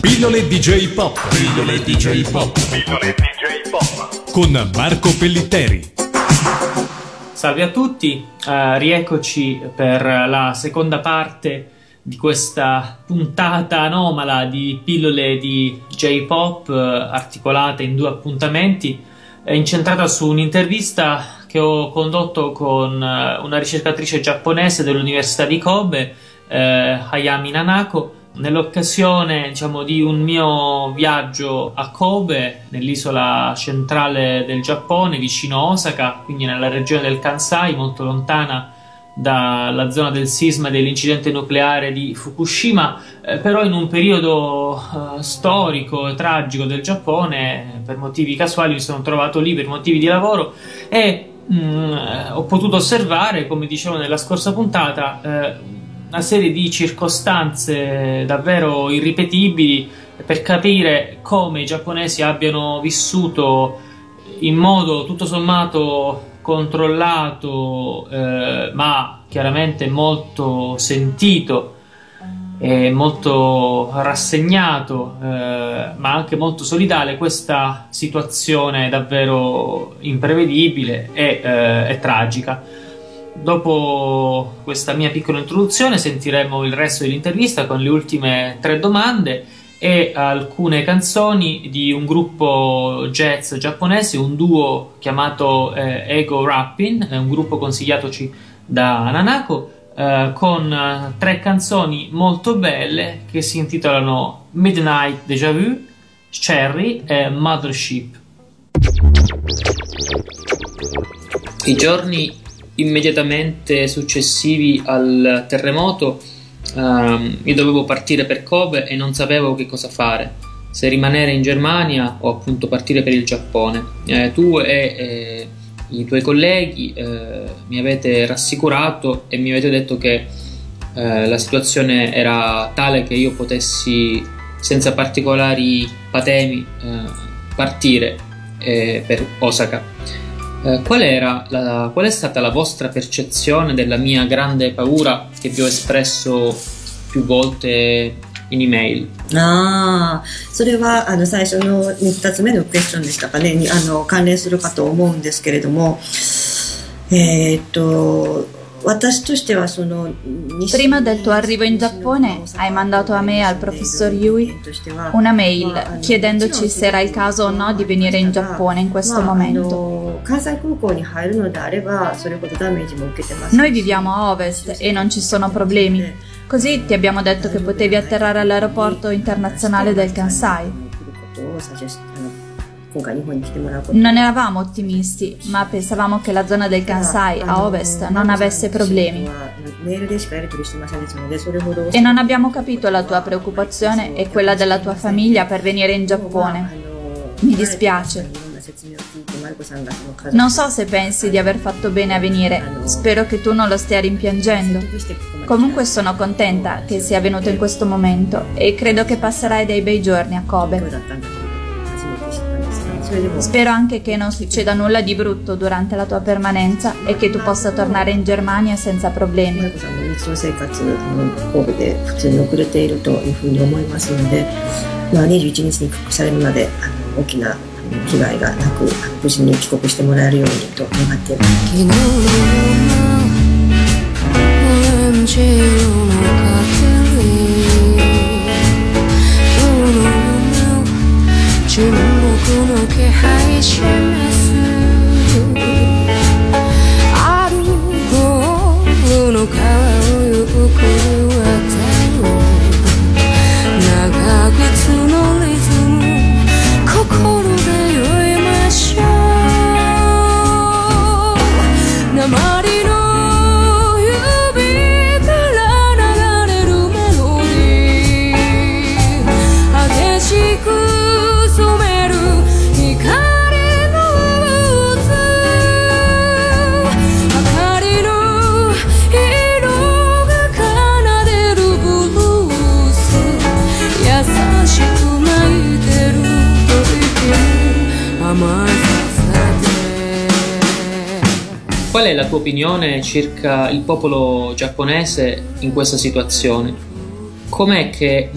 Pillole di J-POP. Pillole di J-POP. Pillole di J-POP. Con Marco Pellitteri. Salve a tutti, rieccoci per la seconda parte di questa puntata anomala di Pillole di J-Pop, articolata in due appuntamenti, incentrata su un'intervista che ho condotto con una ricercatrice giapponese dell'Università di Kobe, Hayami Nanako, nell'occasione, di un mio viaggio a Kobe, nell'isola centrale del Giappone, vicino a Osaka, quindi nella regione del Kansai, molto lontana dalla zona del sisma e dell'incidente nucleare di Fukushima, però in un periodo storico e tragico del Giappone. Per motivi casuali mi sono trovato lì per motivi di lavoro e ho potuto osservare, come dicevo nella scorsa puntata, una serie di circostanze davvero irripetibili per capire come i giapponesi abbiano vissuto in modo tutto sommato controllato, ma chiaramente molto sentito e molto rassegnato, ma anche molto solidale, questa situazione davvero imprevedibile e tragica. Dopo questa mia piccola introduzione sentiremo il resto dell'intervista con le ultime tre domande e alcune canzoni di un gruppo jazz giapponese, un duo chiamato Ego Rapping, un gruppo consigliatoci da Nanako, con tre canzoni molto belle che si intitolano Midnight Déjà Vu, Cherry e Mothership. I giorni immediatamente successivi al terremoto io dovevo partire per Kobe e non sapevo che cosa fare, se rimanere in Germania o appunto partire per il Giappone. Tu e i tuoi colleghi mi avete rassicurato e mi avete detto che la situazione era tale che io potessi senza particolari patemi partire per Osaka. Qual è stata la vostra percezione della mia grande paura che vi ho espresso più volte in email? それは最初の 2つ目のクエスチョンでしたかね。関連するかと思うんですけれども、prima del tuo arrivo in Giappone hai mandato a me e al professor Yui una mail chiedendoci se era il caso o no di venire in Giappone in questo momento. Noi viviamo a ovest e non ci sono problemi, così ti abbiamo detto che potevi atterrare all'aeroporto internazionale del Kansai. Non eravamo ottimisti, ma pensavamo che la zona del Kansai a ovest non avesse problemi. E non abbiamo capito la tua preoccupazione e quella della tua famiglia per venire in Giappone. Mi dispiace. Non so se pensi di aver fatto bene a venire, spero che tu non lo stia rimpiangendo. Comunque sono contenta che sia venuto in questo momento e credo che passerai dei bei giorni a Kobe. Spero anche che non succeda nulla di brutto durante la tua permanenza e che tu possa tornare in Germania senza problemi. Qual è la tua opinione circa il popolo giapponese in questa situazione? com'è che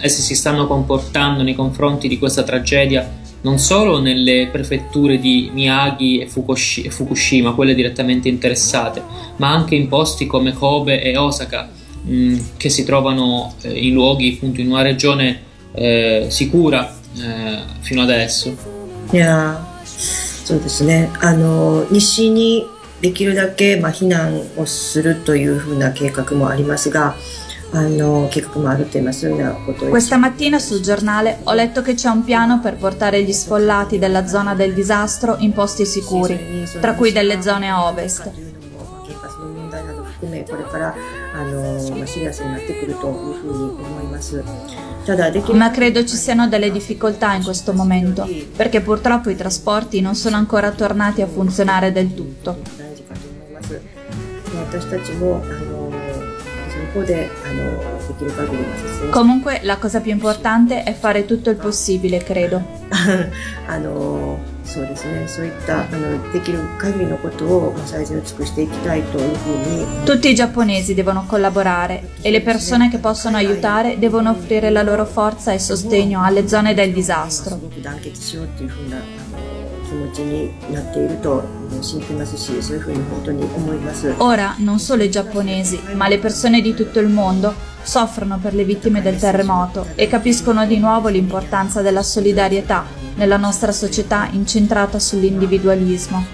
essi si stanno comportando nei confronti di questa tragedia, non solo nelle prefetture di Miyagi e Fukushima, quelle direttamente interessate, ma anche in posti come Kobe e Osaka, che si trovano in luoghi appunto in una regione sicura fino adesso? Yeah. そうですね。西に Questa mattina sul giornale ho letto che c'è un piano per portare gli sfollati della zona del disastro in posti sicuri, tra cui delle zone a ovest. Ma credo ci siano delle difficoltà in questo momento, perché purtroppo i trasporti non sono ancora tornati a funzionare del tutto. Comunque la cosa più importante è fare tutto il possibile, credo. Tutti i giapponesi devono collaborare e le persone che possono aiutare devono offrire la loro forza e sostegno alle zone del disastro. Ora non solo i giapponesi, ma le persone di tutto il mondo soffrono per le vittime del terremoto e capiscono di nuovo l'importanza della solidarietà nella nostra società incentrata sull'individualismo.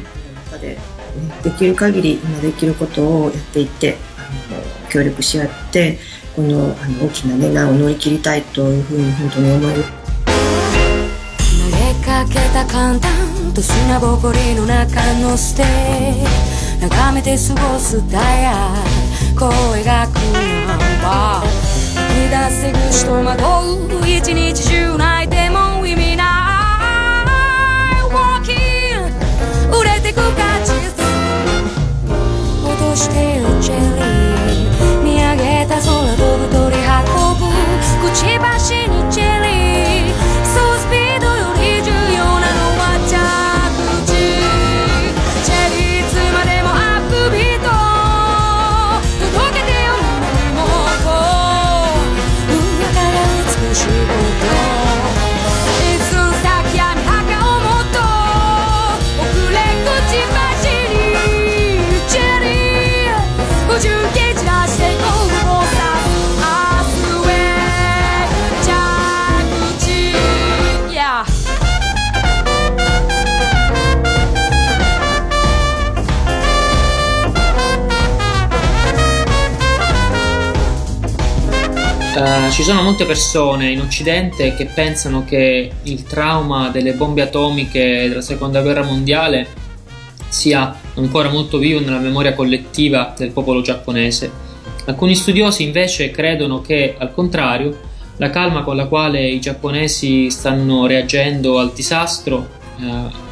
Ci sono molte persone in Occidente che pensano che il trauma delle bombe atomiche della Seconda Guerra Mondiale sia ancora molto vivo nella memoria collettiva del popolo giapponese. Alcuni studiosi invece credono che, al contrario, la calma con la quale i giapponesi stanno reagendo al disastro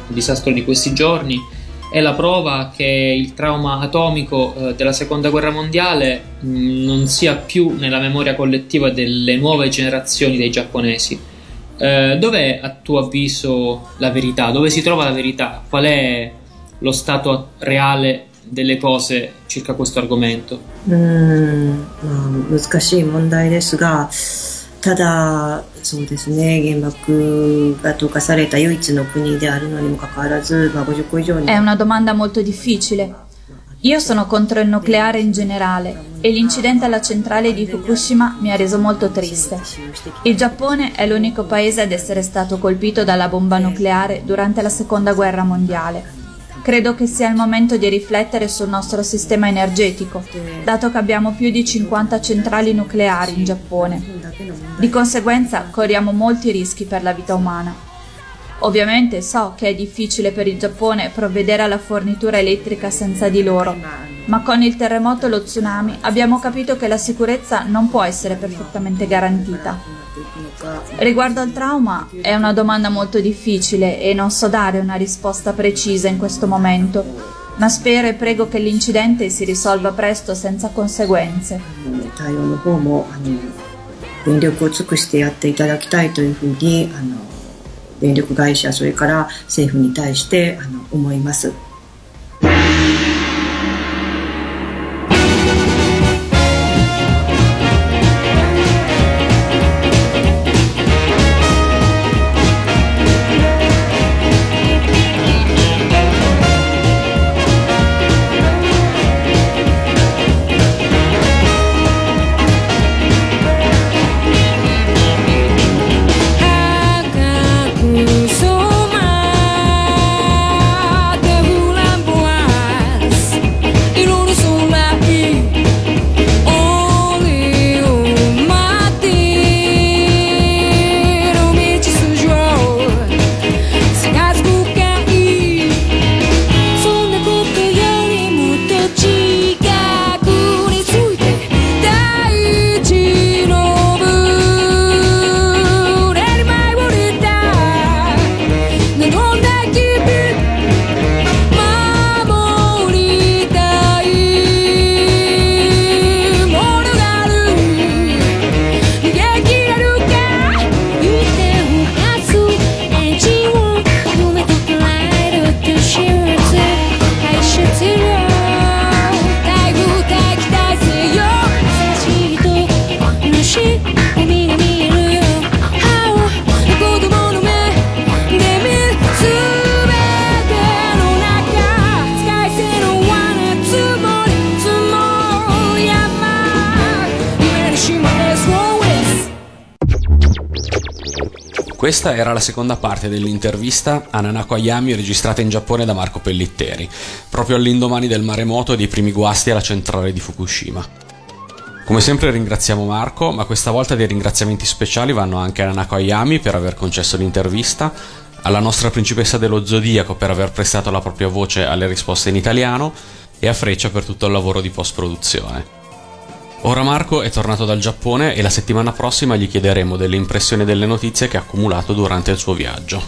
di questi giorni, è la prova che il trauma atomico della Seconda Guerra Mondiale non sia più nella memoria collettiva delle nuove generazioni dei giapponesi. Dov'è, a tuo avviso, la verità? Dove si trova la verità? Qual è lo stato reale delle cose circa questo argomento? ただ、そうですね、原爆が投下された唯一の国であるのにもかかわらず、50個以上に È una domanda molto difficile. Io sono contro il nucleare in generale e l'incidente alla centrale di Fukushima mi ha reso molto triste. Il Giappone è l'unico paese ad essere stato colpito dalla bomba nucleare durante la Seconda Guerra Mondiale. Credo che sia il momento di riflettere sul nostro sistema energetico, dato che abbiamo più di 50 centrali nucleari in Giappone. Di conseguenza corriamo molti rischi per la vita umana. Ovviamente so che è difficile per il Giappone provvedere alla fornitura elettrica senza di loro, ma con il terremoto e lo tsunami abbiamo capito che la sicurezza non può essere perfettamente garantita. Riguardo al trauma, è una domanda molto difficile e non so dare una risposta precisa in questo momento, ma spero e prego che l'incidente si risolva presto senza conseguenze. Questa era la seconda parte dell'intervista a Nanako Hayami registrata in Giappone da Marco Pellitteri, proprio all'indomani del maremoto e dei primi guasti alla centrale di Fukushima. Come sempre ringraziamo Marco, ma questa volta dei ringraziamenti speciali vanno anche a Nanako Hayami per aver concesso l'intervista, alla nostra principessa dello Zodiaco per aver prestato la propria voce alle risposte in italiano e a Freccia per tutto il lavoro di post-produzione. Ora Marco è tornato dal Giappone e la settimana prossima gli chiederemo delle impressioni e delle notizie che ha accumulato durante il suo viaggio.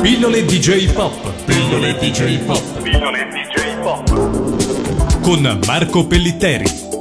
Pillole DJ Pop. Pillole DJ Pop. Pillole DJ Pop. Con Marco Pellitteri.